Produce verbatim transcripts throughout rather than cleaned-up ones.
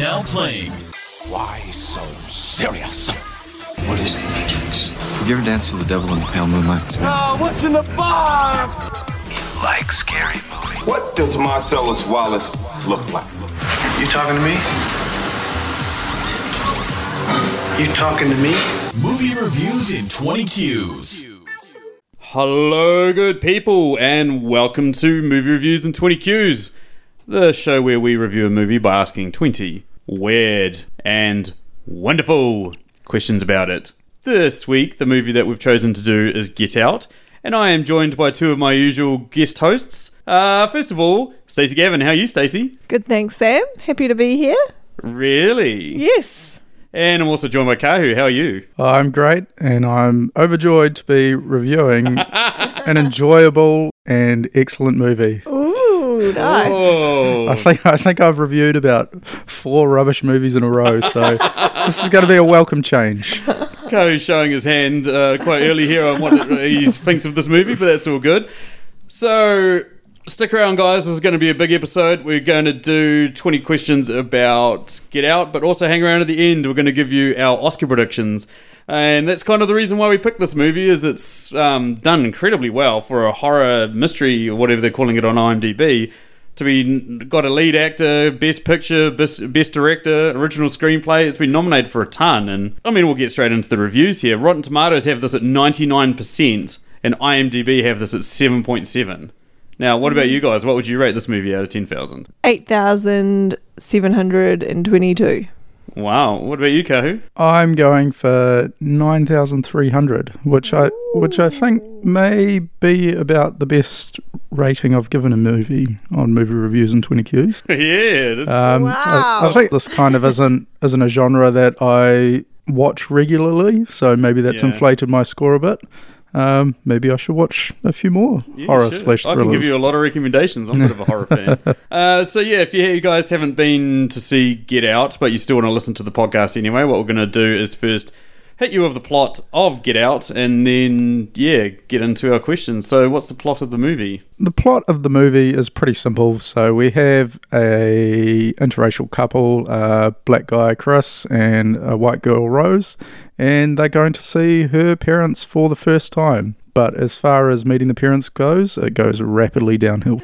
Now playing. Why so serious? What is the Matrix? Have you ever danced with the devil in the pale moonlight? Oh, what's in the bar? You like scary movies. What does Marcellus Wallace look like? You talking to me? You talking to me? Movie Reviews in twenty Q's. Hello, good people, and welcome to Movie Reviews in twenty Q's, the show where we review a movie by asking twenty weird and wonderful questions about it. This week, the movie that we've chosen to do is Get Out, and I am joined by two of my usual guest hosts. Uh, first of all, Stacey Gavin. How are you, Stacey? Good, thanks, Sam. Happy to be here. Really? Yes. And I'm also joined by Kahu. How are you? I'm great, and I'm overjoyed to be reviewing an enjoyable and excellent movie. Ooh, nice. Whoa. I think I think I've reviewed about four rubbish movies in a row, so this is going to be a welcome change. Kahu's showing his hand uh, quite early here on what he thinks of this movie, but that's all good. So stick around, guys. This is going to be a big episode. We're going to do twenty questions about Get Out, but also hang around at the end. We're going to give you our Oscar predictions. And that's kind of the reason why we picked this movie, is it's um, done incredibly well for a horror mystery, or whatever they're calling it on IMDb, to be got a lead actor, best picture, best, best director, original screenplay. It's been nominated for a ton. And, I mean, we'll get straight into the reviews here. Rotten Tomatoes have this at ninety-nine percent, and IMDb have this at seven point seven. Now, what about you guys? What would you rate this movie out of ten thousand? eight thousand seven hundred twenty-two. Wow. What about you, Kahu? I'm going for nine thousand three hundred, which I which I think may be about the best rating I've given a movie on Movie Reviews in twenty Q's. Yeah. That's um, wow. I, I think this kind of isn't isn't a genre that I watch regularly, so maybe that's yeah. inflated my score a bit. Um, maybe I should watch a few more yeah, horror slash thrillers. I can give you a lot of recommendations. I'm a bit of a horror fan. Uh, so yeah, if you guys haven't been to see Get Out, but you still want to listen to the podcast anyway, what we're going to do is first hit you with the plot of Get Out, and then yeah, get into our questions. So what's the plot of the movie? The plot of the movie is pretty simple. So we have a interracial couple, a black guy Chris and a white girl Rose, and they're going to see her parents for the first time. But as far as meeting the parents goes, it goes rapidly downhill.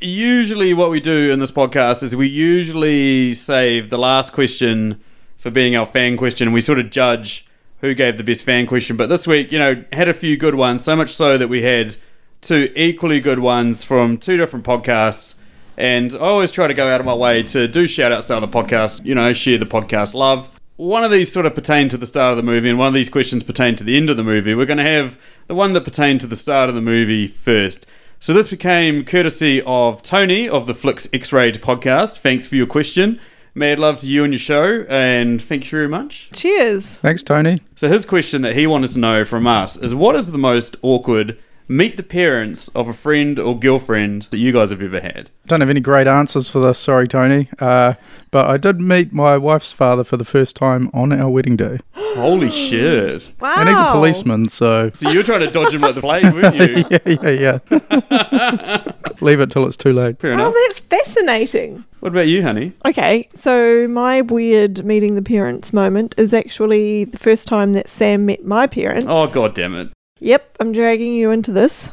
Usually what we do in this podcast is we usually save the last question for being our fan question. We sort of judge who gave the best fan question. But this week, you know, had a few good ones, so much so that we had two equally good ones from two different podcasts. And I always try to go out of my way to do shout-outs on the podcast, you know, share the podcast love. One of these sort of pertained to the start of the movie, and one of these questions pertained to the end of the movie. We're going to have the one that pertained to the start of the movie first. So this became courtesy of Tony of the Flix X-Rayed podcast. Thanks for your question. Mad love to you and your show, and thank you very much. Cheers. Thanks, Tony. So his question that he wanted to know from us is, what is the most awkward meet the parents of a friend or girlfriend that you guys have ever had? Don't have any great answers for this, sorry, Tony. Uh, but I did meet my wife's father for the first time on our wedding day. Holy shit. Wow. And he's a policeman, so... So you were trying to dodge him like the plague, weren't you? yeah, yeah, yeah. Leave it till it's too late. Fair enough. Oh, that's fascinating. What about you, honey? Okay, so my weird meeting the parents moment is actually the first time that Sam met my parents. Oh, God damn it. Yep, I'm dragging you into this.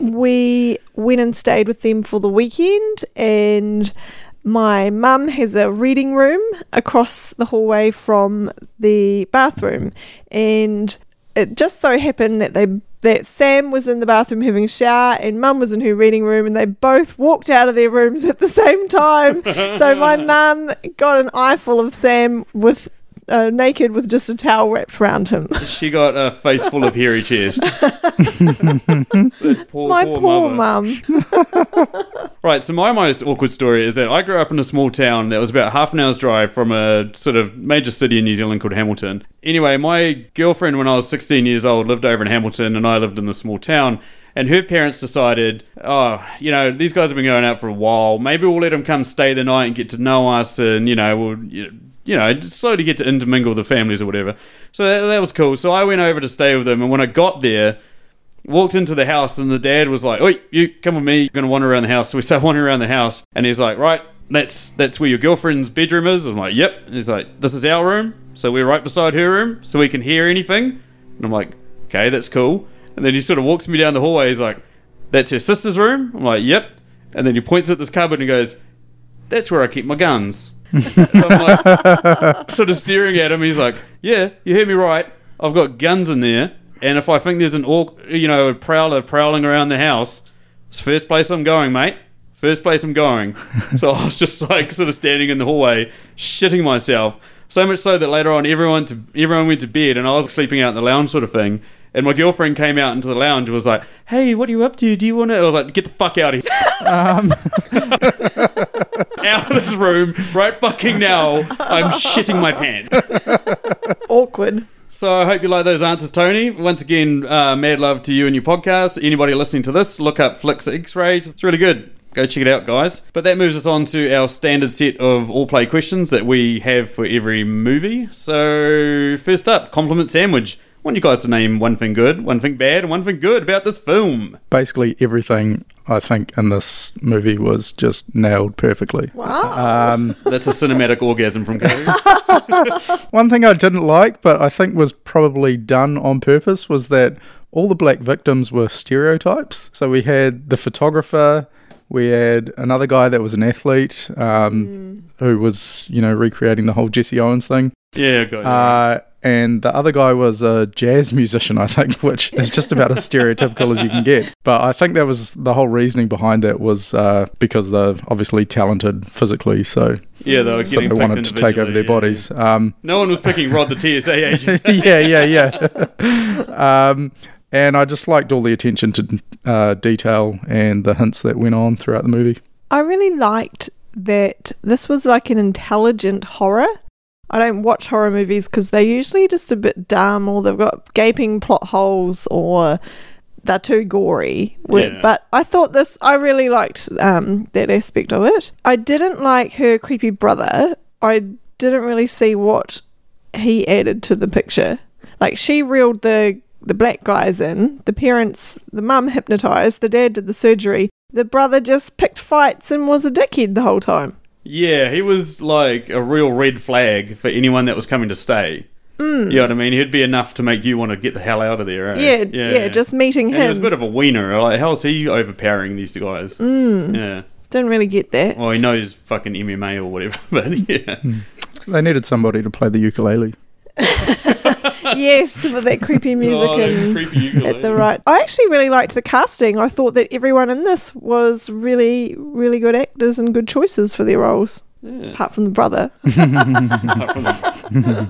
We went and stayed with them for the weekend, and my mum has a reading room across the hallway from the bathroom, and it just so happened that they that Sam was in the bathroom having a shower and mum was in her reading room, and they both walked out of their rooms at the same time. So my mum got an eyeful of Sam with Uh, naked with just a towel wrapped around him. She got a face full of hairy chest. poor, my poor, poor mum. Right, so my most awkward story is that I grew up in a small town that was about half an hour's drive from a sort of major city in New Zealand called Hamilton. Anyway, my girlfriend, when I was sixteen years old, lived over in Hamilton, and I lived in this small town. And her parents decided, oh, you know, these guys have been going out for a while. Maybe we'll let them come stay the night and get to know us, and, you know, we'll... You know, you know, slowly get to intermingle the families or whatever. So that, that was cool. So I went over to stay with them, and when I got there, walked into the house, and the dad was like, oi, you come with me, you're going to wander around the house. So we start wandering around the house, and he's like, right, that's that's where your girlfriend's bedroom is. I'm like, yep. And he's like, this is our room, so we're right beside her room, so we can hear anything. And I'm like, okay, that's cool. And then he sort of walks me down the hallway. He's like, that's her sister's room. I'm like, yep. And then he points at this cupboard and goes, that's where I keep my guns. I'm like, sort of staring at him. He's like, yeah, you hear me right. I've got guns in there. And if I think there's an, you know, a prowler prowling around the house, it's first place I'm going, mate. First place I'm going. So I was just like sort of standing in the hallway, shitting myself. So much so that later on, everyone to, everyone went to bed and I was sleeping out in the lounge sort of thing. And my girlfriend came out into the lounge and was like, hey, what are you up to? Do you want to... I was like, get the fuck out of here. Um. Out of this room, right fucking now. I'm shitting my pants. Awkward. So I hope you like those answers, Tony. Once again, uh, mad love to you and your podcast. Anybody listening to this, look up Flix X-Rayed. It's really good. Go check it out, guys. But that moves us on to our standard set of all-play questions that we have for every movie. So first up, compliment sandwich. I want you guys to name one thing good, one thing bad, and one thing good about this film. Basically everything, I think, in this movie was just nailed perfectly. Wow. Um, That's a cinematic orgasm from Kahu. One thing I didn't like, but I think was probably done on purpose, was that all the black victims were stereotypes. So we had the photographer... We had another guy that was an athlete um, mm. who was, you know, recreating the whole Jesse Owens thing. Yeah, got it. Uh, and the other guy was a jazz musician, I think, which is just about as stereotypical as you can get. But I think that was the whole reasoning behind that was uh, because they're obviously talented physically, so yeah, they were so getting they wanted to take over their yeah, bodies. Yeah. Um, no one was picking Rod, the T S A agent. yeah, yeah, yeah. um, And I just liked all the attention to uh, detail and the hints that went on throughout the movie. I really liked that this was like an intelligent horror. I don't watch horror movies because they're usually just a bit dumb or they've got gaping plot holes or they're too gory. Yeah. But I thought this, I really liked um, that aspect of it. I didn't like her creepy brother. I didn't really see what he added to the picture. Like she reeled the... the black guys in, the parents, the mum hypnotised, the dad did the surgery, the brother just picked fights and was a dickhead the whole time. Yeah, he was like a real red flag for anyone that was coming to stay. Mm. You know what I mean? He'd be enough to make you want to get the hell out of there, right? Yeah, yeah, yeah, just meeting him. And he was a bit of a wiener. Like, how's he overpowering these guys? Mm. Yeah. Don't really get that. Well, he knows fucking M M A or whatever, but yeah. Mm. They needed somebody to play the ukulele. Yes, with that creepy music oh, and creepy at the right. I actually really liked the casting. I thought that everyone in this was really, really good actors and good choices for their roles, yeah. apart from the brother. Apart from the...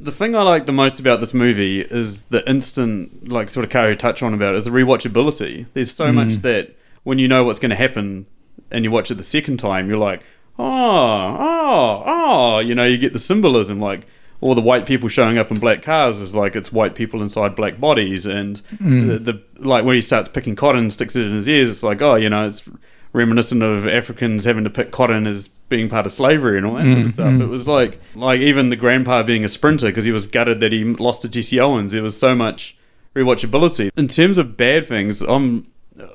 The thing I like the most about this movie is the instant, like sort of Kahu touched on about it, is the rewatchability. There's so mm. much that when you know what's going to happen and you watch it the second time, you're like, oh, oh, oh, you know, you get the symbolism, like, all the white people showing up in black cars is like it's white people inside black bodies, and mm. the, the like when he starts picking cotton, sticks it in his ears, it's like, oh, you know, it's reminiscent of Africans having to pick cotton as being part of slavery and all that mm. sort of stuff. Mm. It was like like even the grandpa being a sprinter because he was gutted that he lost to Jesse Owens. There was so much rewatchability. In terms of bad things, I'm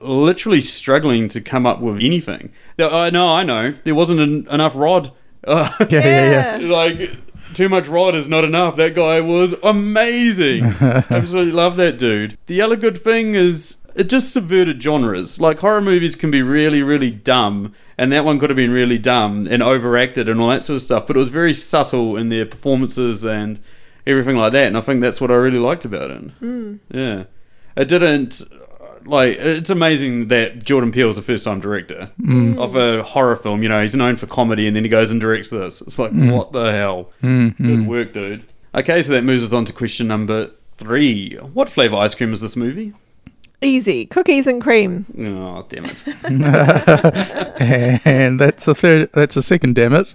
literally struggling to come up with anything. I know, I know, there wasn't an, enough Rod. Yeah, yeah, yeah. Like. Too much Rod is not enough. That guy was amazing. Absolutely love that dude. The other good thing is it just subverted genres. Like horror movies can be really, really dumb, and that one could have been really dumb and overacted and all that sort of stuff, but it was very subtle in their performances and everything like that, and I think that's what I really liked about it. Mm. Yeah. It didn't... Like, it's amazing that Jordan Peele is a first-time director mm. of a horror film. You know, he's known for comedy, and then he goes and directs this. It's like, mm. what the hell? Mm. Good work, dude. Okay, so that moves us on to question number three. What flavour ice cream is this movie? Easy. Cookies and cream. Oh, damn it. And that's a third. That's a second, damn it.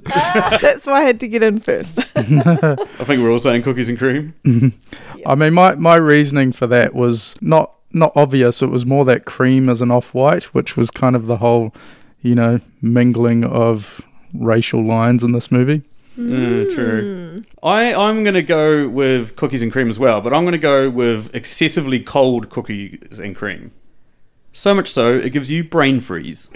That's why I had to get in first. I think we're all saying cookies and cream. Yep. I mean, my, my reasoning for that was not... not obvious. It was more that cream as an off-white, which was kind of the whole, you know, mingling of racial lines in this movie. Mm. Mm, true. I, I'm going to go with cookies and cream as well, but I'm going to go with excessively cold cookies and cream. So much so, it gives you brain freeze.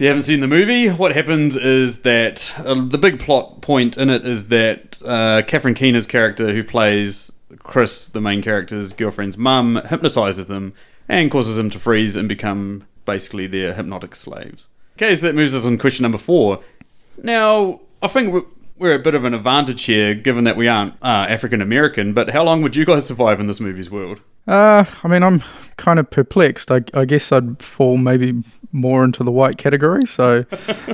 If you haven't seen the movie, what happens is that uh, the big plot point in it is that uh, Katherine Keener's character, who plays Chris, the main character's girlfriend's mum, hypnotizes them and causes them to freeze and become basically their hypnotic slaves. Okay, so that moves us on question number four. Now, I think we're a bit of an advantage here, given that we aren't uh, African American, but how long would you guys survive in this movie's world? Uh, I mean, I'm kind of perplexed. I, I guess I'd fall maybe more into the white category, so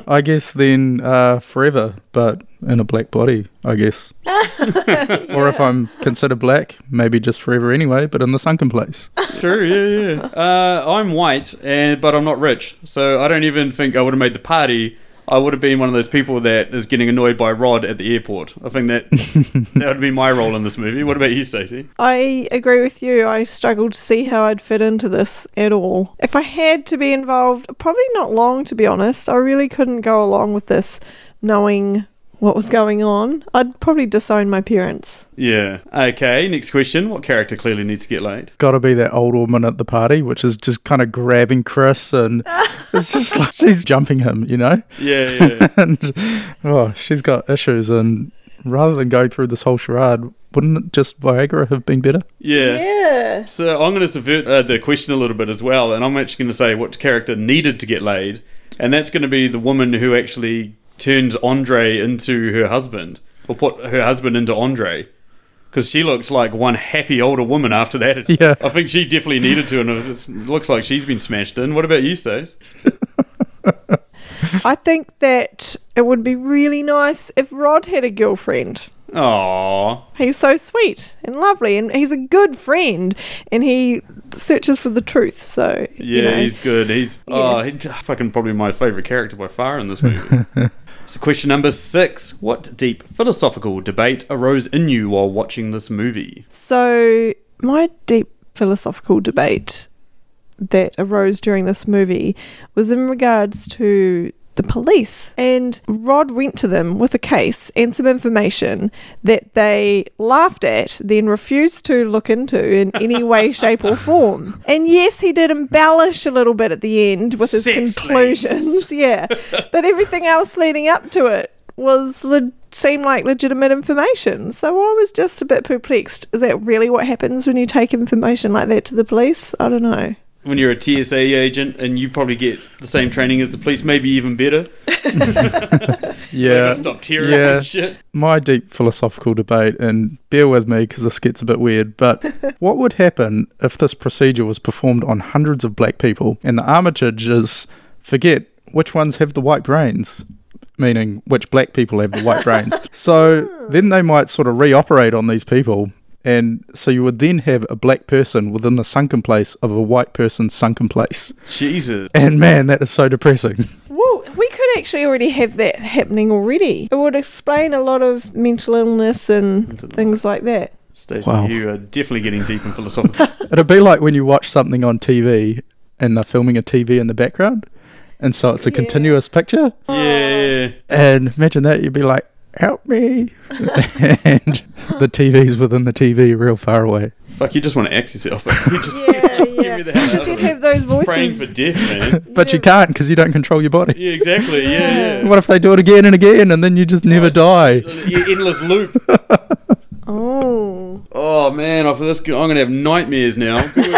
I guess then uh, forever, but in a black body, I guess. Yeah. Or if I'm considered black, maybe just forever anyway, but in the sunken place. Sure, yeah, yeah. Uh, I'm white, and but I'm not rich, so I don't even think I would have made the party. I would have been one of those people that is getting annoyed by Rod at the airport. I think that that would be my role in this movie. What about you, Stacey? I agree with you. I struggled to see how I'd fit into this at all. If I had to be involved, probably not long, to be honest. I really couldn't go along with this knowing what was going on. I'd probably disown my parents. Yeah. Okay, next question. What character clearly needs to get laid? Gotta be that old woman at the party, which is just kind of grabbing Chris and it's just like she's jumping him, you know? Yeah, yeah. And oh, she's got issues, and rather than going through this whole charade, wouldn't just Viagra have been better? Yeah. Yeah. So I'm going to subvert uh, the question a little bit as well, and I'm actually going to say what character needed to get laid, and that's going to be the woman who actually turned Andre into her husband, or put her husband into Andre, because she looked like one happy older woman after that. Yeah. I think she definitely needed to, and it looks like she's been smashed in. What about you, Stace? I think that it would be really nice if Rod had a girlfriend. Aww. He's so sweet and lovely, and he's a good friend, and he searches for the truth, so yeah, you know. He's good. He's yeah. oh, he's fucking probably my favourite character by far in this movie. So question number six, what deep philosophical debate arose in you while watching this movie? So my deep philosophical debate that arose during this movie was in regards to the police. And Rod went to them with a case and some information that they laughed at, then refused to look into in any way, shape or form. And yes, he did embellish a little bit at the end with his Six conclusions. Lanes. Yeah. But everything else leading up to it was le- seemed like legitimate information. So I was just a bit perplexed. Is that really what happens when you take information like that to the police? I don't know. When you're a T S A agent and you probably get the same training as the police, maybe even better. Yeah. Stop terrorists yeah. and shit. My deep philosophical debate, and bear with me because this gets a bit weird, but what would happen if this procedure was performed on hundreds of black people and the armor judges forget which ones have the white brains? Meaning which black people have the white brains. So then they might sort of re-operate on these people. And so you would then have a black person within the sunken place of a white person's sunken place. Jesus. And man, that is so depressing. Well, we could actually already have that happening already. It would explain a lot of mental illness and mental things like that. Stacey, wow. You are definitely getting deep and philosophical. It'd be like when you watch something on T V and they're filming a T V in the background. And so it's a yeah. continuous picture. Yeah. And imagine that, you'd be like, help me. And the T V's within the T V, real far away. Fuck, you just want to axe yourself. You just, yeah, you yeah. Because you'd have those voices. Praying for death, man. But you, you can't, because you don't control your body. Yeah, exactly. Yeah, yeah. What if they do it again and again, and then you just never die? Endless loop. Oh. Oh, man. After this, I'm going to have nightmares now. You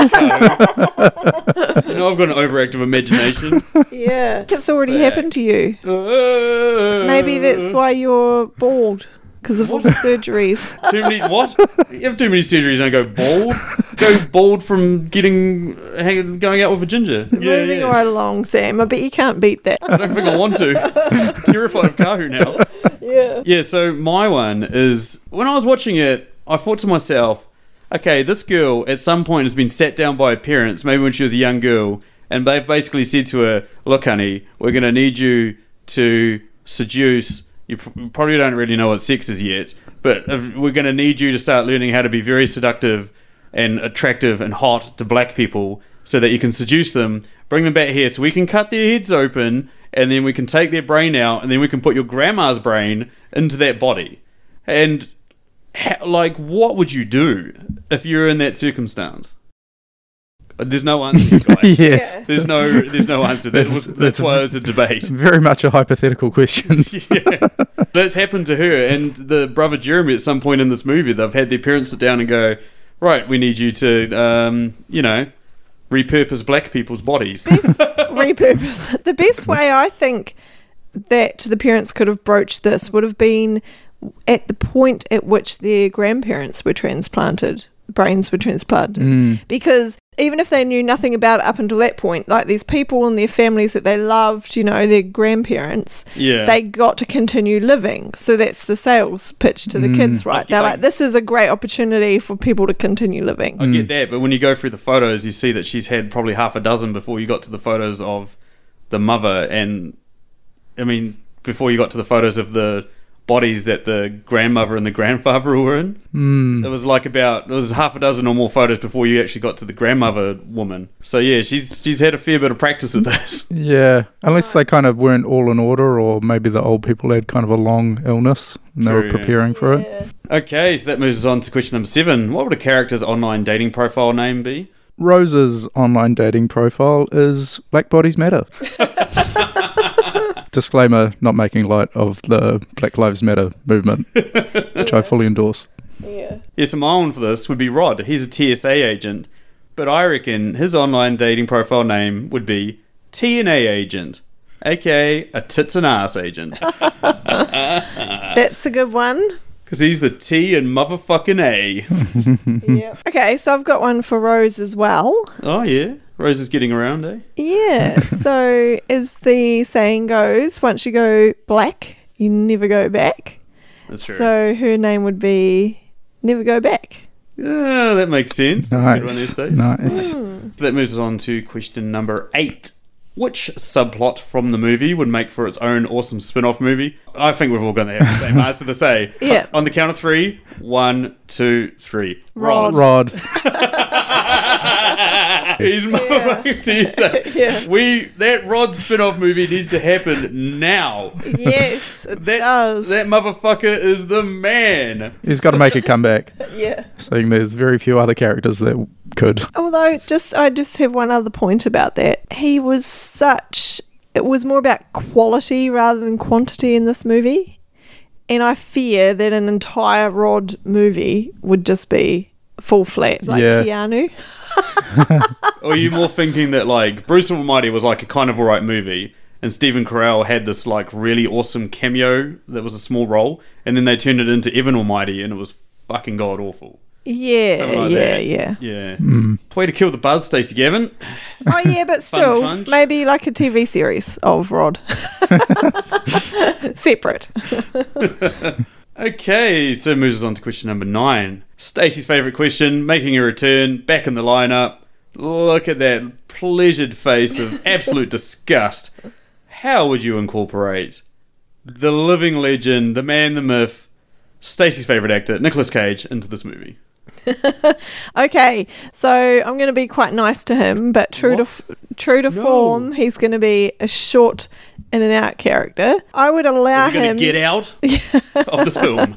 know, I've got an overactive imagination. Yeah. It's already but. happened to you. Uh, Maybe that's why you're bald. Because of what? All the surgeries. Too many, what? You have too many surgeries and I go bald? Go bald from getting hang, going out with a ginger. Yeah, Moving yeah. right along, Sam. I bet you can't beat that. I don't think I want to. I'm terrified of Kahu now. Yeah. Yeah, so my one is, when I was watching it, I thought to myself, okay, this girl at some point has been sat down by her parents, maybe when she was a young girl, and they've basically said to her, look, honey, we're going to need you to seduce... You probably don't really know what sex is yet, but we're going to need you to start learning how to be very seductive and attractive and hot to black people so that you can seduce them, bring them back here so we can cut their heads open, and then we can take their brain out, and then we can put your grandma's brain into that body. And, like, what would you do if you were in that circumstance? There's no answer, guys. Yes. Yeah. There's no there's no answer. That that's, was, that's, that's why it was a debate. Very much a hypothetical question. Yeah. That's happened to her and the brother Jeremy at some point in this movie. They've had their parents sit down and go, right, we need you to, um, you know, repurpose black people's bodies. Best repurpose. The best way I think that the parents could have broached this would have been at the point at which their grandparents were transplanted, brains were transplanted. Mm. Because even if they knew nothing about it up until that point, like these people and their families that they loved, you know, their grandparents, yeah. they got to continue living. So that's the sales pitch to the mm. kids, right? They're like, this is a great opportunity for people to continue living. I mm. get that, but when you go through the photos, you see that she's had probably half a dozen before you got to the photos of the mother. And, I mean, before you got to the photos of the bodies that the grandmother and the grandfather were in. Mm. It was like about it was half a dozen or more photos before you actually got to the grandmother woman. So yeah, she's she's had a fair bit of practice at this. Yeah, unless they kind of weren't all in order, or maybe the old people had kind of a long illness and True, they were preparing yeah. for it. Yeah. Okay, so that moves us on to question number seven. What would a character's online dating profile name be? Rose's online dating profile is Black Bodies Matter. Disclaimer, not making light of the Black Lives Matter movement, which yeah. I fully endorse. Yeah. Yes, my one for this would be Rod. He's a T S A agent, but I reckon his online dating profile name would be T N A agent, aka a tits and ass agent. That's a good one. Because he's the T and motherfucking A. Yep. Okay, so I've got one for Rose as well. Oh, yeah. Rose is getting around, eh? Yeah. So, as the saying goes, once you go black, you never go back. That's true. So, her name would be Never Go Back. Yeah, that makes sense. Nice. That's a good one these days. Nice. Mm. So that moves us on to question number eight. Which subplot from the movie would make for its own awesome spin-off movie? I think we're all going to have the same answer to say. Yeah. On the count of three. One, two, three. Rod. Rod. He's motherfucking T S A. Yeah. We that Rod spin-off movie needs to happen now. Yes, it that, does. That motherfucker is the man. He's got to make a comeback. Yeah. Seeing there's very few other characters that could. Although, just I just have one other point about that. He was such. It was more about quality rather than quantity in this movie, and I fear that an entire Rod movie would just be full flat, like yeah. Keanu. Or are you more thinking that like Bruce Almighty was like a kind of alright movie and Stephen Carell had this like really awesome cameo that was a small role and then they turned it into Evan Almighty and it was fucking god awful? Yeah, like yeah, that. yeah. Yeah. Mm. Way to kill the buzz, Stacey Gavin. Oh, yeah, but still, maybe like a T V series of Rod. Separate. Okay, so moves us on to question number nine. Stacey's favourite question, making a return, back in the lineup. Look at that pleasured face of absolute disgust. How would you incorporate the living legend, the man, the myth, Stacey's favourite actor, Nicolas Cage, into this movie? Okay, so I'm going to be quite nice to him, but true what? to f- true to no. form, he's going to be a short in and out character. I would allow Is he him to get out of this film.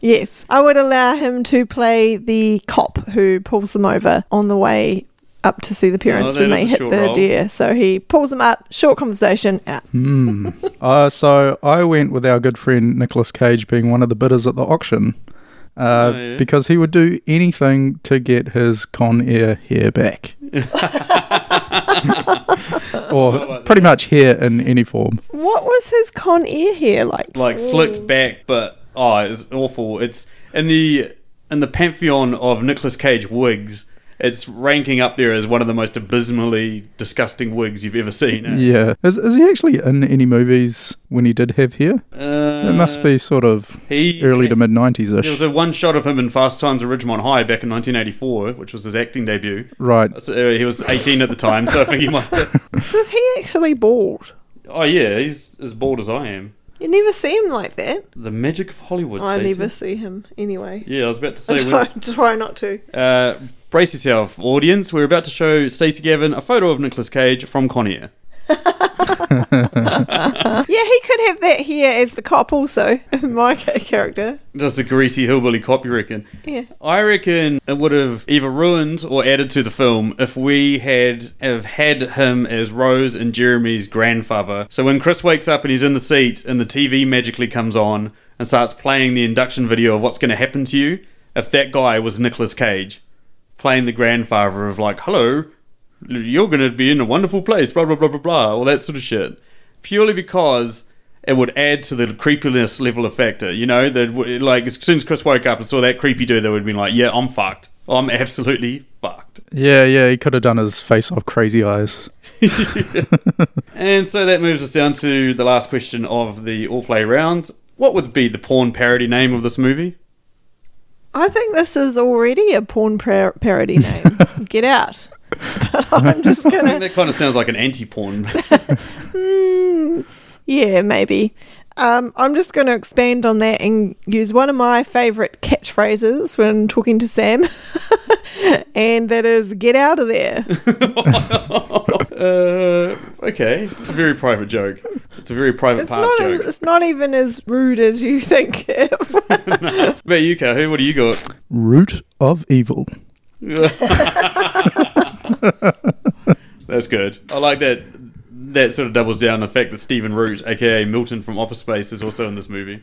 Yes, I would allow him to play the cop who pulls them over on the way up to see the parents oh, when they hit the role. deer. So he pulls them up, short conversation, out. Mm. uh, so I went with our good friend Nicolas Cage being one of the bidders at the auction. Uh, oh, yeah. Because he would do anything to get his Con Air hair back. Or like pretty that. much hair in any form. What was his Con Air hair like? Like slicked back, but oh, it's awful. It's in the in the pantheon of Nicolas Cage wigs. It's ranking up there as one of the most abysmally disgusting wigs you've ever seen. Eh? Yeah. Is is he actually in any movies when he did have hair? Uh, it must be sort of he, early to mid-nineties-ish. There was a one shot of him in Fast Times at Ridgemont High back in nineteen eighty-four, which was his acting debut. Right. So he was eighteen at the time, so I think he might... So is he actually bald? Oh, yeah. He's as bald as I am. You never see him like that. The magic of Hollywood. I Stacey. never see him anyway. Yeah, I was about to say... I try, when, try not to. Uh... Brace yourself, audience. We're about to show Stacey Gavin a photo of Nicolas Cage from Con Air. Yeah, he could have that here as the cop also, my character. Just a greasy hillbilly cop, you reckon? Yeah. I reckon it would have either ruined or added to the film if we had have had him as Rose and Jeremy's grandfather. So when Chris wakes up and he's in the seat and the T V magically comes on and starts playing the induction video of what's going to happen to you, if that guy was Nicolas Cage playing the grandfather of like, hello, you're going to be in a wonderful place, blah, blah, blah, blah, blah, all that sort of shit. Purely because it would add to the creepiness level of factor, you know? That, like, as soon as Chris woke up and saw that creepy dude, they would have been like, yeah, I'm fucked. I'm absolutely fucked. Yeah, yeah, he could have done his face-off crazy eyes. And so that moves us down to the last question of the all-play rounds. What would be the porn parody name of this movie? I think this is already a porn par- parody name. Get Out. But I'm just gonna... I think that kind of sounds like an anti-porn. mm, yeah, maybe. Um, I'm just going to expand on that and use one of my favourite catchphrases when talking to Sam, and that is, get out of there. uh, okay, it's a very private joke. It's a very private it's past joke. As, it's not even as rude as you think. About you, Kahu, what do you got? Root of evil. That's good. I like that. That sort of doubles down on the fact that Stephen Root, aka Milton from Office Space, is also in this movie.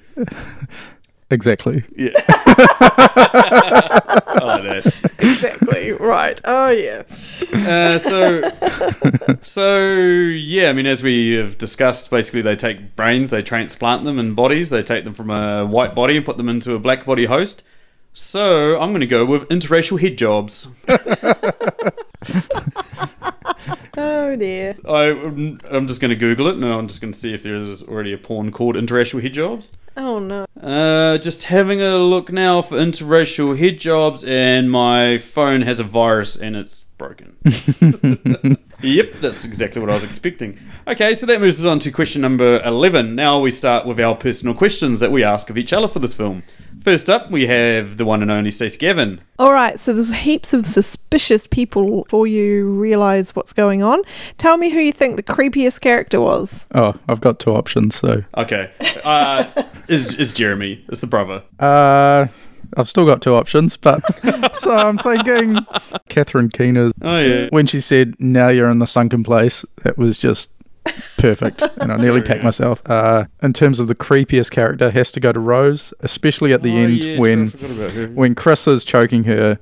Exactly. Yeah. I like that. Exactly. Right. Oh yeah. Uh, so, so yeah. I mean, as we have discussed, basically they take brains, they transplant them in bodies, they take them from a white body and put them into a black body host. So I'm going to go with interracial head jobs. Oh dear. I, I'm just going to Google it and I'm just going to see if there is already a porn called interracial head jobs. Oh no. Uh, just having a look now for interracial head jobs, and my phone has a virus and it's broken. Yep, that's exactly what I was expecting. Okay, so that moves us on to question number eleven. Now we start with our personal questions that we ask of each other for this film. First up, we have the one and only Stacey Gavin. All right, so there's heaps of suspicious people before you realise what's going on. Tell me who you think the creepiest character was. Oh, I've got two options, so... Okay. Uh, is, is Jeremy, is the brother. Uh... I've still got two options, but so I'm thinking Katherine Keener. Oh, yeah. When she said, now you're in the sunken place, that was just perfect. And I nearly packed myself. Uh, in terms of the creepiest character, has to go to Rose, especially at the oh, end yeah, when, when Chris is choking her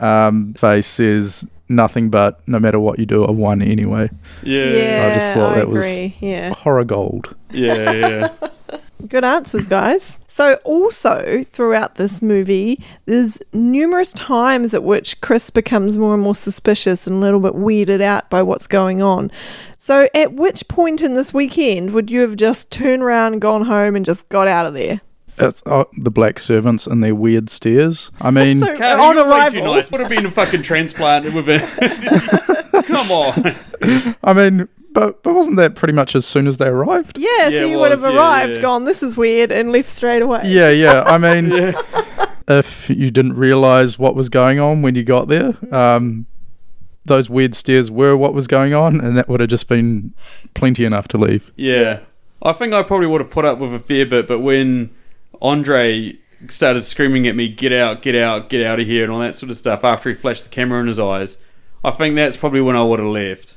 um, face says, nothing but no matter what you do, I won anyway. Yeah. yeah I just thought I that agree. was yeah. horror gold. Yeah, yeah. Good answers, guys. So also throughout this movie, there's numerous times at which Chris becomes more and more suspicious and a little bit weirded out by what's going on. So at which point in this weekend would you have just turned around and gone home and just got out of there? It's oh, the black servants and their weird stares. I mean, so, Kahu, on arrival, nice. Would have been a fucking transplant within. Come on. I mean, but but wasn't that pretty much as soon as they arrived? Yeah, yeah so you was, would have yeah, arrived, yeah. gone, this is weird, and left straight away. Yeah, yeah. I mean, yeah. If you didn't realise what was going on when you got there, um, those weird stares were what was going on, and that would have just been plenty enough to leave. Yeah. I think I probably would have put up with a fair bit, but when Andre started screaming at me, get out, get out, get out of here, and all that sort of stuff after he flashed the camera in his eyes, I think that's probably when I would have left.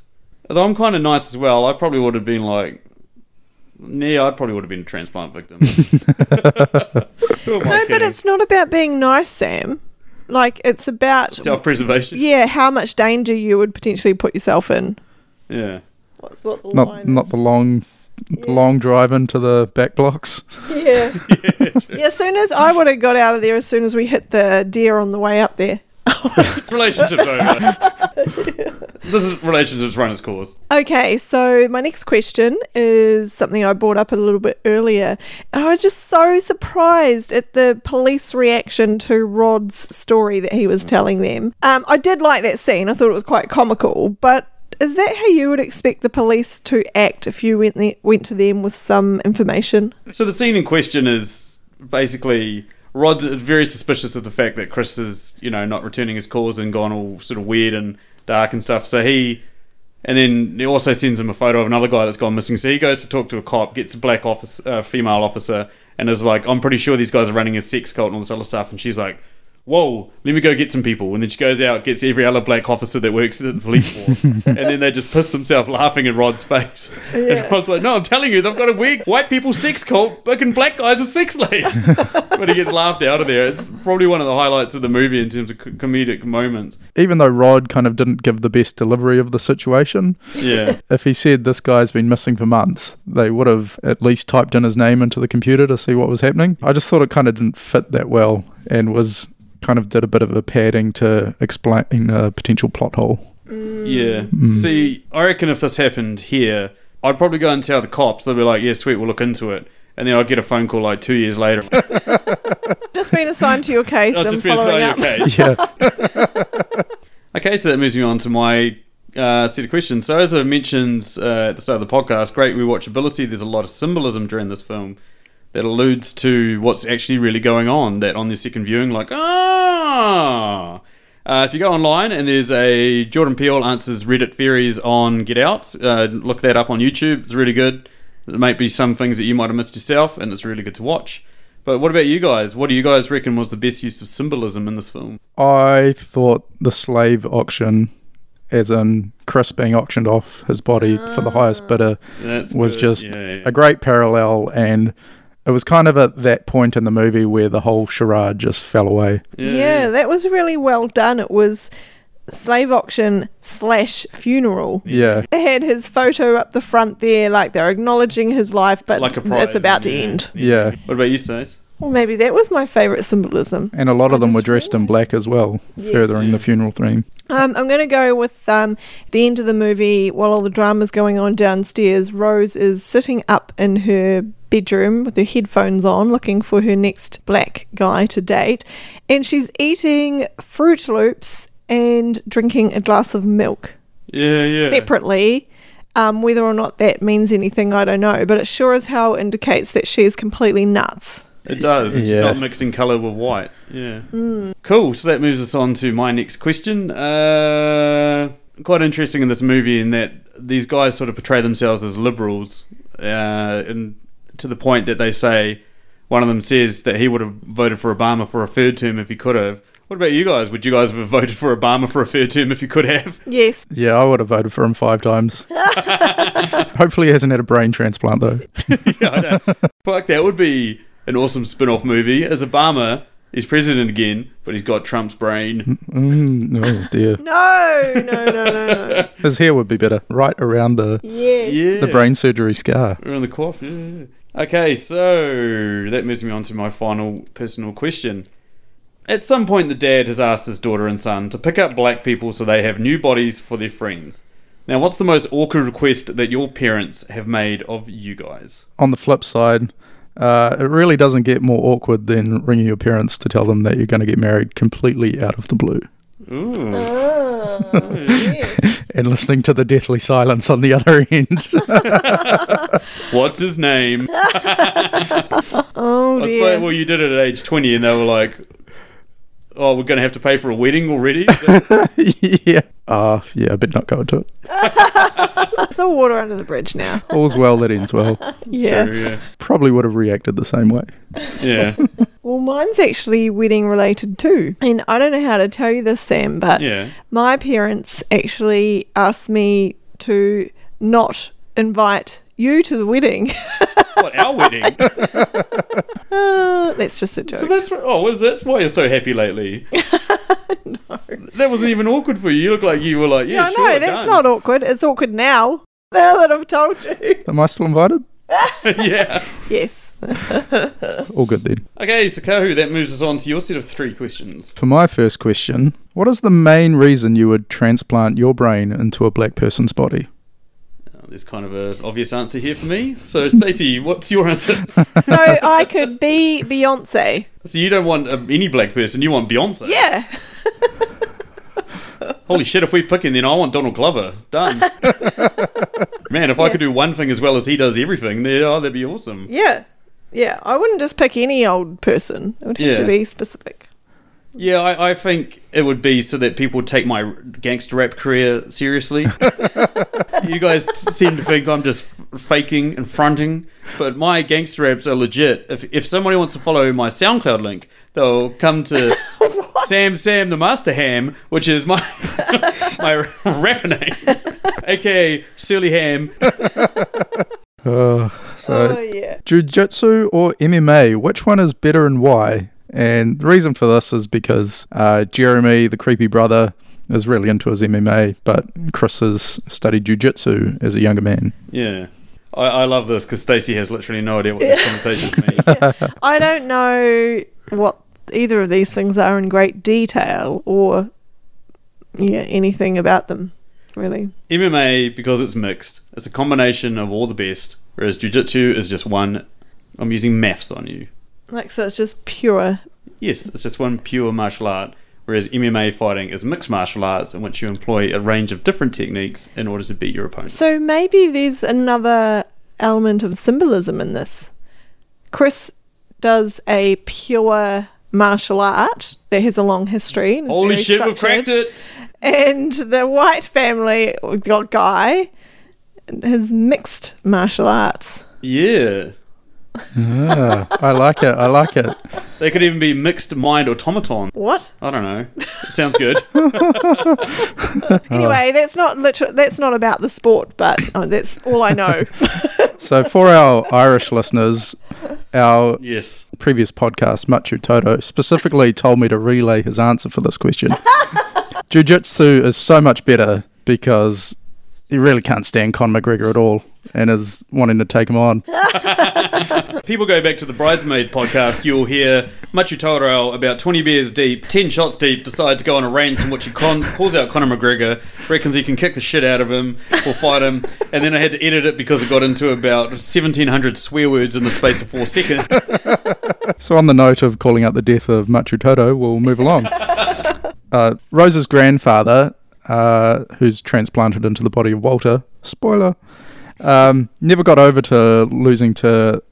Although I'm kind of nice as well, I probably would have been like, yeah, I probably would have been a transplant victim. No, kidding? But it's not about being nice, Sam. Like, it's about self-preservation. Yeah, how much danger you would potentially put yourself in. Yeah. What's what the not, line Not the long... Yeah. Long drive into the back blocks. Yeah. yeah, yeah. As soon as I would have got out of there, as soon as we hit the deer on the way up there. Relationships over. Yeah. This is relationships run its course. Okay, so my next question is something I brought up a little bit earlier. And I was just so surprised at the police reaction to Rod's story that he was telling them. Um, I did like that scene. I thought it was quite comical, but is that how you would expect the police to act if you went the- went to them with some information? So the scene in question is basically Rod's very suspicious of the fact that Chris is, you know, not returning his calls and gone all sort of weird and dark and stuff. So he And then he also sends him a photo of another guy that's gone missing. So he goes to talk to a cop, gets a black officer, uh, female officer, and is like, I'm pretty sure these guys are running a sex cult and all this other stuff. And she's like, whoa, let me go get some people. And then she goes out, gets every other black officer that works at the police force. And then they just piss themselves laughing in Rod's face. Yeah. And Rod's like, no, I'm telling you, they've got a weird white people sex cult, fucking black guys are sex slaves. But he gets laughed out of there. It's probably one of the highlights of the movie in terms of comedic moments. Even though Rod kind of didn't give the best delivery of the situation. Yeah. If he said this guy's been missing for months, they would have at least typed in his name into the computer to see what was happening. I just thought it kind of didn't fit that well and was... kind of did a bit of a padding to explain a potential plot hole. Yeah. Mm. See, I reckon if this happened here, I'd probably go and tell the cops. They'll be like, yeah, sweet, we'll look into it. And then I'd get a phone call like two years later. Just been assigned to your case. I've just been assigned to your case. Yeah. Okay, so that moves me on to my uh, set of questions. So as I mentioned uh, at the start of the podcast, great rewatchability. There's a lot of symbolism during this film that alludes to what's actually really going on, that on the second viewing, like, ah! Uh, if you go online, and there's a Jordan Peele answers Reddit theories on Get Out, uh, look that up on YouTube, it's really good. There might be some things that you might have missed yourself, and it's really good to watch. But what about you guys? What do you guys reckon was the best use of symbolism in this film? I thought the slave auction, as in Chris being auctioned off his body ah. for the highest bidder, That's was good. just yeah, yeah. a great parallel, and... it was kind of at that point in the movie where the whole charade just fell away. Yeah, yeah that was really well done. It was slave auction slash funeral. Yeah. It had his photo up the front there, like they're acknowledging his life, but like a prize, it's about to yeah. end. Yeah. What about you, Stace? Well, maybe that was my favourite symbolism. And a lot of I them were dressed in black as well, yes. furthering the funeral theme. Um, I'm going to go with um, the end of the movie, while all the drama's going on downstairs, Rose is sitting up in her bedroom with her headphones on, looking for her next black guy to date, and she's eating Fruit Loops and drinking a glass of milk. Yeah, yeah. Separately. Um, whether or not that means anything, I don't know, but it sure as hell indicates that she's completely nuts. It does. It's yeah. not mixing colour with white. Yeah. Mm. Cool. So that moves us on to my next question. Uh, quite interesting in this movie in that these guys sort of portray themselves as liberals, uh, and to the point that they say, one of them says that he would have voted for Obama for a third term if he could have. What about you guys? Would you guys have voted for Obama for a third term if you could have? Yes. Yeah, I would have voted for him five times. Hopefully he hasn't had a brain transplant, though. Yeah, I know. Fuck, that would be... an awesome spin-off movie. As Obama is president again, but he's got Trump's brain. Mm, oh dear. no, no, no, no, no. His hair would be better, right around the yes. yeah. the brain surgery scar. Around the coif. Yeah. Okay, so that moves me on to my final personal question. At some point, the dad has asked his daughter and son to pick up black people so they have new bodies for their friends. Now, what's the most awkward request that your parents have made of you guys? On the flip side. Uh, it really doesn't get more awkward than ringing your parents to tell them that you're going to get married completely out of the blue. Ooh. Oh, yes. And listening to the deathly silence on the other end. What's his name? Oh, dear. I suppose, well, you did it at age twenty and they were like, oh, we're going to have to pay for a wedding already? That- yeah. Uh, yeah, I better not go into it. It's all water under the bridge now. All's well that ends well. Yeah. True, yeah. Probably would have reacted the same way. Yeah. Well, mine's actually wedding related too. And I don't know how to tell you this, Sam, but yeah. my parents actually asked me to not invite you to the wedding. What, our wedding? Uh, that's just a joke. So that's oh, is that why you're so happy lately? No, that wasn't even awkward for you. You look like you were like, yeah, no, sure, no, that's done. Not awkward. It's awkward now. Now that I've told you. Am I still invited? Yeah. Yes. All good then. Okay, so Kahu, that moves us on to your set of three questions. For my first question, what is the main reason you would transplant your brain into a black person's body? There's kind of an obvious answer here for me. So, Stacey, what's your answer? So I could be Beyonce. So you don't want um, any black person, you want Beyonce? Yeah. Holy shit, if we pick him, then I want Donald Glover. Done. Man, if yeah. I could do one thing as well as he does everything, then, oh, that'd be awesome. Yeah. Yeah, I wouldn't just pick any old person. It would have yeah. to be specific. Yeah, I, I think it would be so that people would take my gangster rap career seriously. You guys seem to think I'm just faking and fronting, but my gangster raps are legit. If if somebody wants to follow my SoundCloud link, they'll come to Sam Sam the Master Ham, which is my my rapper name, aka Surly Ham. Oh, so oh, yeah. Jiu-jitsu or M M A, which one is better and why? And the reason for this is because uh, Jeremy, the creepy brother, is really into his M M A, but Chris has studied jiu-jitsu as a younger man. Yeah. I, I love this because Stacey has literally no idea what this conversation means. Yeah. I don't know what either of these things are in great detail or yeah, anything about them, really. M M A, because it's mixed, it's a combination of all the best, whereas jiu-jitsu is just one. I'm using maths on you. Like, so it's just pure. Yes, it's just one pure martial art, whereas M M A fighting is mixed martial arts in which you employ a range of different techniques in order to beat your opponent. So maybe there's another element of symbolism in this. Chris does a pure martial art that has a long history. And Holy shit, structured. We've cracked it! And the white family guy has mixed martial arts. Yeah. Yeah, I like it. I like it. They could even be mixed mind automaton. What? I don't know. It sounds good. Anyway, that's not liter- that's not about the sport, but oh, that's all I know. So for our Irish listeners, our yes. previous podcast, Machu Toto, specifically told me to relay his answer for this question. Jiu-jitsu is so much better because you really can't stand Conor McGregor at all and is wanting to take him on. People go back to the Bridesmaid podcast, you'll hear Machu Toto about twenty beers deep, ten shots deep, decide to go on a rant in which he con- calls out Conor McGregor, reckons he can kick the shit out of him or fight him, and then I had to edit it because it got into about seventeen hundred swear words in the space of four seconds. So on the note of calling out the death of Machu Toto, we'll move along. Uh, Rose's grandfather, uh, who's transplanted into the body of Walter, spoiler, um, never got over to losing to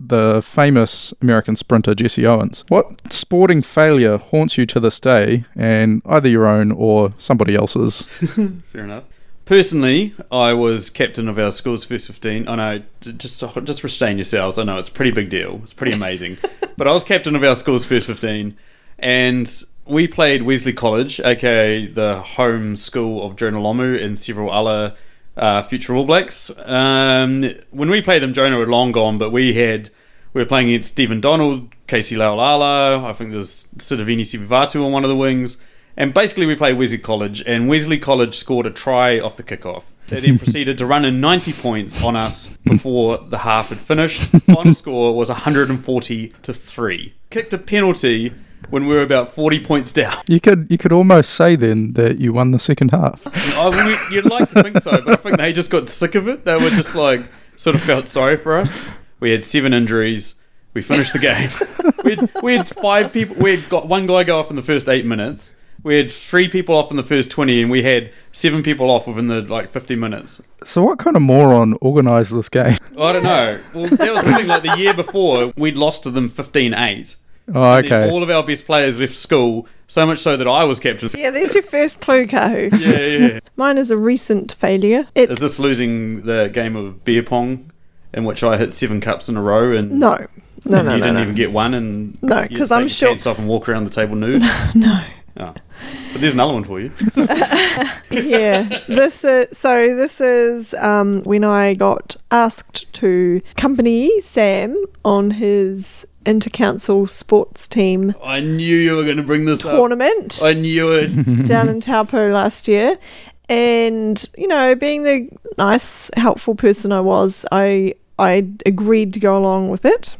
the famous American sprinter Jesse Owens. What sporting failure haunts you to this day, and either your own or somebody else's? Fair enough. Personally, I was captain of our school's first fifteen. I know, just just restrain yourselves. I know it's a pretty big deal. It's pretty amazing. But I was captain of our school's first fifteen, and we played Wesley College, aka the home school of Jonah Lomu and several other Uh, future All Blacks. Um, when we played them, Jonah were long gone, but we had we were playing against Stephen Donald, Casey Laulala, I think there's Sidavini Sivivatu on one of the wings, and basically we played Wesley College, and Wesley College scored a try off the kickoff. They then proceeded to run in ninety points on us before the half had finished. Final score was one hundred forty to three. Kicked a penalty when we were about forty points down. You could you could almost say then that you won the second half. I, you'd like to think so, but I think they just got sick of it. They were just like, sort of felt sorry for us. We had seven injuries. We finished the game. We had, we had five people. We had got one guy go off in the first eight minutes. We had three people off in the first twenty, and we had seven people off within the like fifteen minutes. So what kind of moron organised this game? I don't know. Well, that was something like the year before. We'd lost to them fifteen eight. Oh, okay. All of our best players left school, so much so that I was captain. Yeah, there's your first clue, Kahu. Yeah, yeah. Mine is a recent failure. It is this losing the game of beer pong, in which I hit seven cups in a row, and no, no, and no, you no, didn't no. even get one, and no, because I'm sure. Pants off and walk around the table nude. No, no. Oh. But there's another one for you. Yeah. This is, so this is um, when I got asked to accompany Sam on his intercouncil sports team. I knew you were going to bring this tournament. Up. I knew it. Down in Taupo last year. And, you know, being the nice, helpful person I was, I I agreed to go along with it,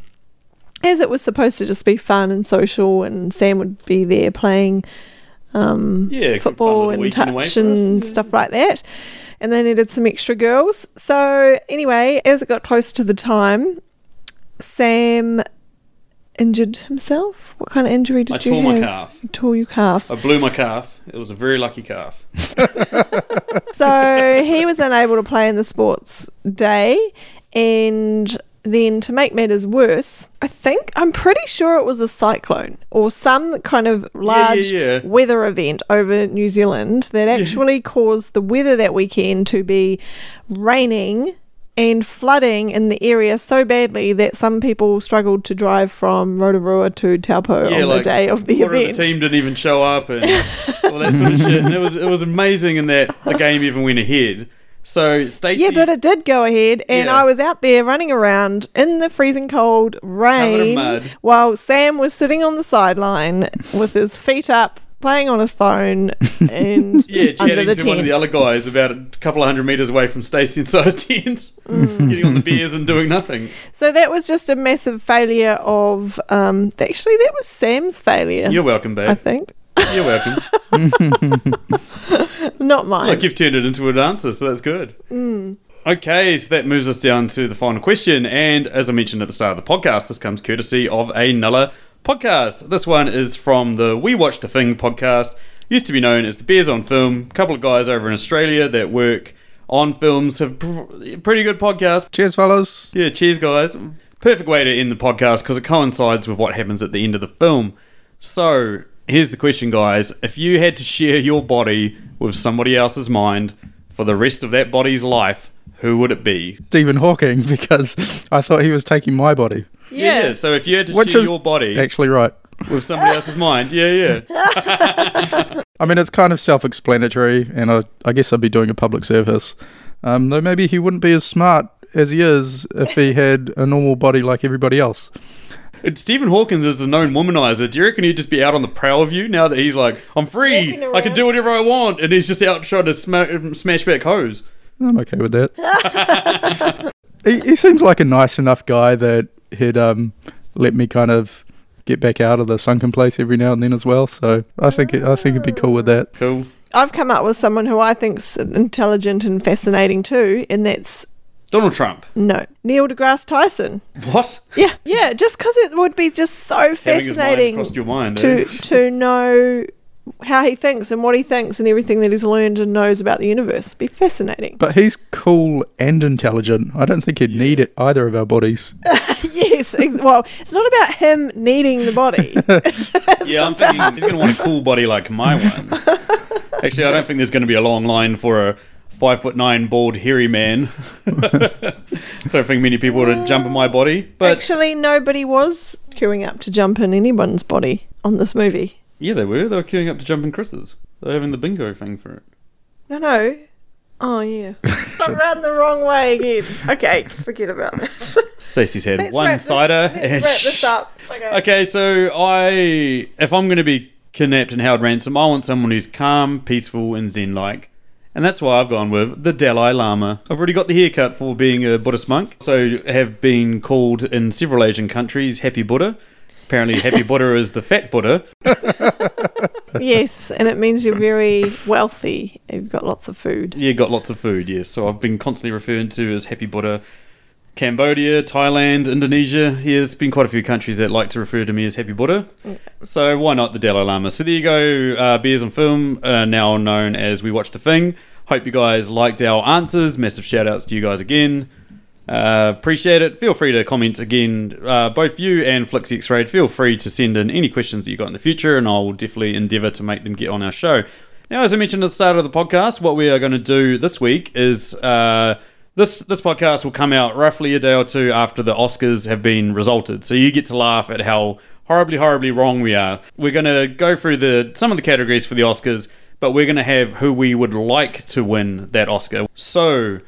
as it was supposed to just be fun and social, and Sam would be there playing um, yeah, football and touch and yeah. stuff like that. And they needed some extra girls. So anyway, as it got close to the time, Sam injured himself. What kind of injury did I you have? I tore my calf. You tore your calf. I blew my calf. It was a very lucky calf. So he was unable to play in the sports day, and Then to make matters worse, I think, I'm pretty sure it was a cyclone or some kind of large yeah, yeah, yeah. weather event over New Zealand that actually yeah. caused the weather that weekend to be raining and flooding in the area so badly that some people struggled to drive from Rotorua to Taupo yeah, on like the day of the event. Of the team didn't even show up and all that sort of shit. And it was, it was amazing in that the game even went ahead. So Stacey, yeah, but it did go ahead, and yeah. I was out there running around in the freezing cold rain while Sam was sitting on the sideline with his feet up, playing on his phone, and yeah, chatting to tent. One of the other guys about a couple of hundred meters away from Stacey inside a tent, mm. getting on the beers and doing nothing. So that was just a massive failure of. Um, actually, that was Sam's failure. You're welcome, babe. I think. You're welcome. Not mine. Look, you've turned it into an answer, so that's good. Mm. Okay, so that moves us down to the final question. And as I mentioned at the start of the podcast, this comes courtesy of another podcast. This one is from the We Watch The Thing podcast. Used to be known as the Bears On Film. A couple of guys over in Australia that work on films have pr- pretty good podcast. Cheers, fellas. Yeah, cheers, guys. Perfect way to end the podcast because it coincides with what happens at the end of the film. So... here's the question, guys. If you had to share your body with somebody else's mind for the rest of that body's life, who would it be? Stephen Hawking, because I thought he was taking my body. Yeah, yeah, so if you had to Which share is your body... actually right. With somebody else's mind, yeah, yeah. I mean, it's kind of self-explanatory, and I, I guess I'd be doing a public service. Um, though maybe he wouldn't be as smart as he is if he had a normal body like everybody else. Stephen Hawking is a known womanizer. Do you reckon he'd just be out on the prowl of you now that he's like, I'm free, I can do whatever I want, and he's just out trying to sm- smash back hoes? I'm okay with that. he, he seems like a nice enough guy that he'd um, let me kind of get back out of the sunken place every now and then as well, so I think, it, I think it'd be cool with that. Cool. I've come up with someone who I think's intelligent and fascinating too, and that's... Donald Trump. No. Neil deGrasse Tyson. What? Yeah, yeah. Just because it would be just so fascinating your mind, to eh? to know how he thinks and what he thinks and everything that he's learned and knows about the universe. It'd be fascinating. But he's cool and intelligent. I don't think he'd yeah. need it, either of our bodies. Yes. Ex- well, it's not about him needing the body. Yeah, I'm about... thinking he's going to want a cool body like my one. Actually, I don't think there's going to be a long line for a... Five foot nine, bald, hairy man. I don't think many people would jump in my body. But actually, nobody was queuing up to jump in anyone's body on this movie. Yeah, they were. They were queuing up to jump in Chris's. They were having the bingo thing for it. No, no. Oh, yeah. I ran the wrong way again. Okay, forget about that. Stacey's had let's one cider. This, and let's wrap this up. Okay. okay, so I, if I'm going to be kidnapped and held ransom, I want someone who's calm, peaceful, and zen-like. And that's why I've gone with the Dalai Lama. I've already got the haircut for being a Buddhist monk. So have been called in several Asian countries Happy Buddha. Apparently Happy Buddha is the fat Buddha. Yes, and it means you're very wealthy. You've got lots of food. Yeah, got lots of food, yes. So I've been constantly referred to as Happy Buddha. Cambodia, Thailand, Indonesia. Yeah, there's been quite a few countries that like to refer to me as Happy Buddha. Yeah. So why not the Dalai Lama? So there you go, uh, Bears on Film, uh, now known as We Watch The Thing. Hope you guys liked our answers. Massive shout outs to you guys again. Uh, appreciate it. Feel free to comment again. Uh, both you and Flix X-Rayed, feel free to send in any questions that you got in the future, and I will definitely endeavour to make them get on our show. Now, as I mentioned at the start of the podcast, what we are going to do this week is... Uh, This this podcast will come out roughly a day or two after the Oscars have been resulted. So you get to laugh at how horribly, horribly wrong we are. We're going to go through the some of the categories for the Oscars, but we're going to have who we would like to win that Oscar. So,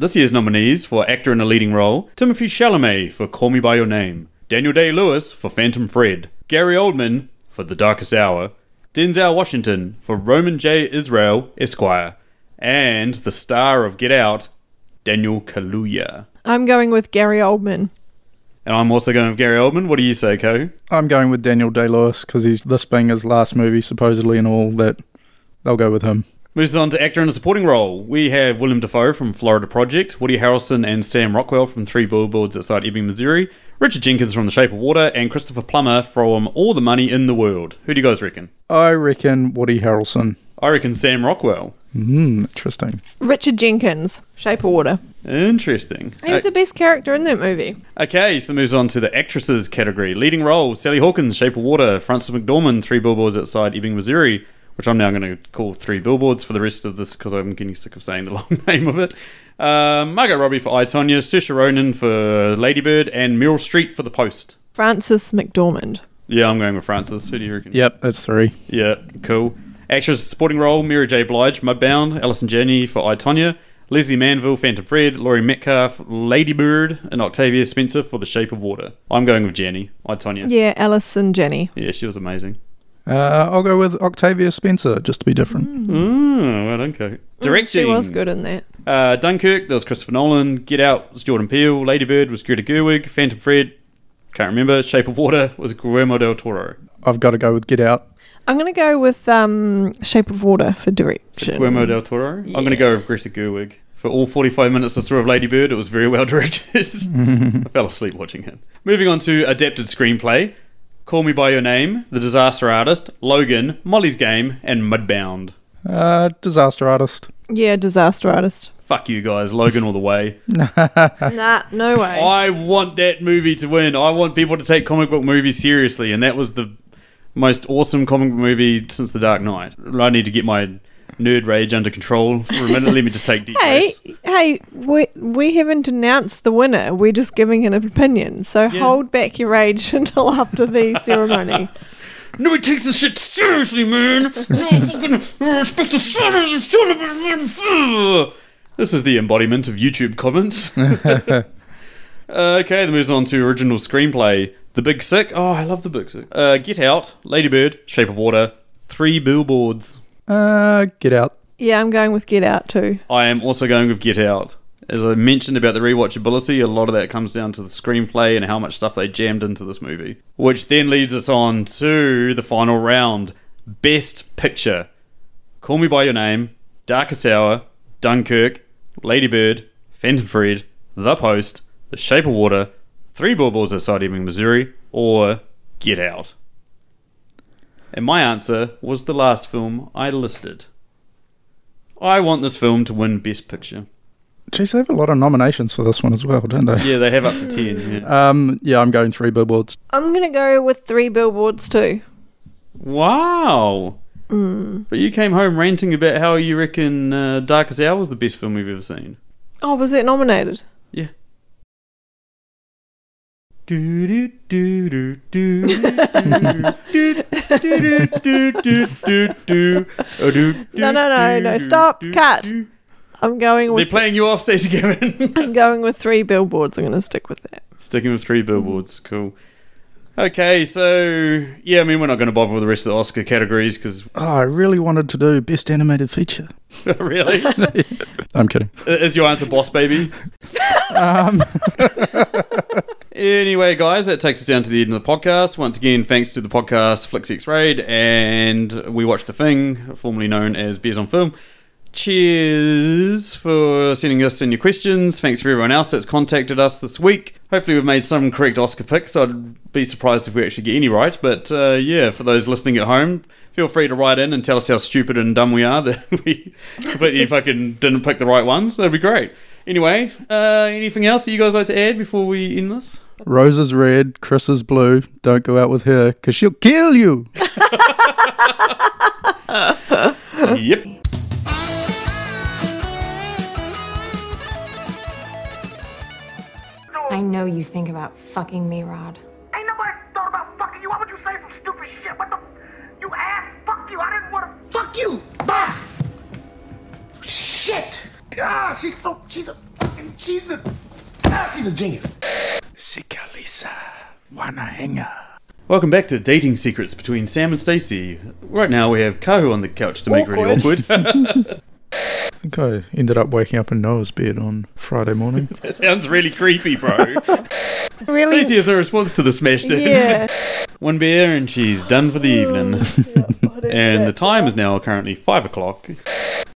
this year's nominees for Actor in a Leading Role, Timothée Chalamet for Call Me By Your Name, Daniel Day-Lewis for Phantom Thread, Gary Oldman for The Darkest Hour, Denzel Washington for Roman J. Israel, Esquire, and the star of Get Out, Daniel Kaluuya. I'm going with Gary Oldman. And I'm also going with Gary Oldman. What do you say, Kahu? I'm going with Daniel Day-Lewis because he's this being his last movie, supposedly, and all that. I'll go with him. Moves on to actor in a supporting role. We have Willem Dafoe from Florida Project, Woody Harrelson and Sam Rockwell from Three Billboards Outside Ebbing, Missouri, Richard Jenkins from The Shape of Water, and Christopher Plummer from All the Money in the World. Who do you guys reckon? I reckon Woody Harrelson. I reckon Sam Rockwell. Mm, interesting. Richard Jenkins, Shape of Water. Interesting. He was uh, the best character in that movie. Okay, so moves on to the actresses category. Leading role, Sally Hawkins, Shape of Water. Frances McDormand, Three Billboards Outside Ebbing, Missouri, which I'm now going to call Three Billboards for the rest of this because I'm getting sick of saying the long name of it. Uh, Margot Robbie for I, Tonya, Saoirse Ronan for Lady Bird, and Meryl Streep for The Post. Frances McDormand. Yeah, I'm going with Frances. Who do you reckon? Yep, that's three. Yeah, cool. Actress supporting role, Mary J. Blige, Mudbound, Alison Janney for I, Tonya, Leslie Manville, Phantom Thread, Laurie Metcalf, Lady Bird, and Octavia Spencer for The Shape of Water. I'm going with Janney, I, Tonya. Yeah, Alison Janney. Yeah, she was amazing. Uh, I'll go with Octavia Spencer, just to be different. Mm. Mm, well done, Kate. Directing. She was good in that. Uh, Dunkirk, that was Christopher Nolan. Get Out was Jordan Peele. Lady Bird was Greta Gerwig. Phantom Thread, can't remember. Shape of Water was Guillermo del Toro. I've got to go with Get Out. I'm going to go with um, Shape of Water for direction. Guillermo del Toro. Yeah. I'm going to go with Greta Gerwig. For all forty-five minutes I saw of Lady Bird, it was very well directed. I fell asleep watching it. Moving on to adapted screenplay. Call Me By Your Name, The Disaster Artist, Logan, Molly's Game, and Mudbound. Uh, Disaster Artist. Yeah, Disaster Artist. Fuck you guys, Logan all the way. Nah, no way. I want that movie to win. I want people to take comic book movies seriously, and that was the most awesome comic book movie since The Dark Knight. I need to get my nerd rage under control for a minute. Let me just take deep breaths. Hey, hey, we we haven't announced the winner. We're just giving an opinion. So yeah. Hold back your rage until after the ceremony. Nobody takes this shit seriously, man. No fucking respect the silence. This is the embodiment of YouTube comments. uh, okay, then moves on to original screenplay. The Big Sick. Oh, I love The Big Sick. Uh, Get Out, Lady Bird, Shape of Water, Three Billboards. Uh, Get Out. Yeah, I'm going with Get Out too. I am also going with Get Out. As I mentioned about the rewatchability, a lot of that comes down to the screenplay and how much stuff they jammed into this movie. Which then leads us on to the final round. Best Picture. Call Me By Your Name, Darkest Hour, Dunkirk, Lady Bird, Phantom Thread, The Post, The Shape of Water, Three Billboards Outside Ebbing, Missouri, or Get Out. And my answer was the last film I listed. I want this film to win Best Picture. Jeez, they have a lot of nominations for this one as well, don't they? Yeah, they have up to ten. Yeah, um, yeah I'm going Three Billboards. I'm going to go with Three Billboards too. Wow. Mm. But you came home ranting about how you reckon uh, Darkest Hour was the best film we've ever seen. Oh, was it nominated? Yeah. Do do do do do do do do do do. No, no, no, no! Stop! Cut! I'm going with. They're playing you off, Stacey Gavin. I'm going with Three Billboards. I'm going to stick with that. Sticking with Three Billboards. Cool. Okay, so yeah, I mean, we're not going to bother with the rest of the Oscar categories because. Oh, I really wanted to do Best Animated Feature. Really? I'm kidding. Is your answer Boss Baby? Um. Anyway, guys, that takes us down to the end of the podcast. Once again, thanks to the podcast Flix X-Rayed and We Watch The Thing, formerly known as Bears On Film. Cheers for sending us in your questions. Thanks for everyone else that's contacted us this week. Hopefully we've made some correct Oscar picks. I'd be surprised if we actually get any right. But uh, yeah, for those listening at home, feel free to write in and tell us how stupid and dumb we are that we completely fucking didn't pick the right ones. That'd be great. Anyway, uh, anything else that you guys like to add before we end this? Rose is red, Chris is blue. Don't go out with her, because she'll kill you. Yep. I know you think about fucking me, Rod. Ain't nobody thought about fucking you. Why would you say some stupid shit? What the? You ass. Fuck you. I didn't want to. Fuck you. Bah. Shit. Ah, she's so. She's a. She's a. Ah, she's a genius. Sikalisa, Wanahanga. Welcome back to Dating Secrets Between Sam and Stacey. Right now we have Kahu on the couch to make really awkward. I think I ended up waking up in Noah's bed on Friday morning. That sounds really creepy, bro. Really? Stacey has no response to the smashed in. Yeah. One beer and she's done for the evening. Yeah, and the time is now currently five o'clock.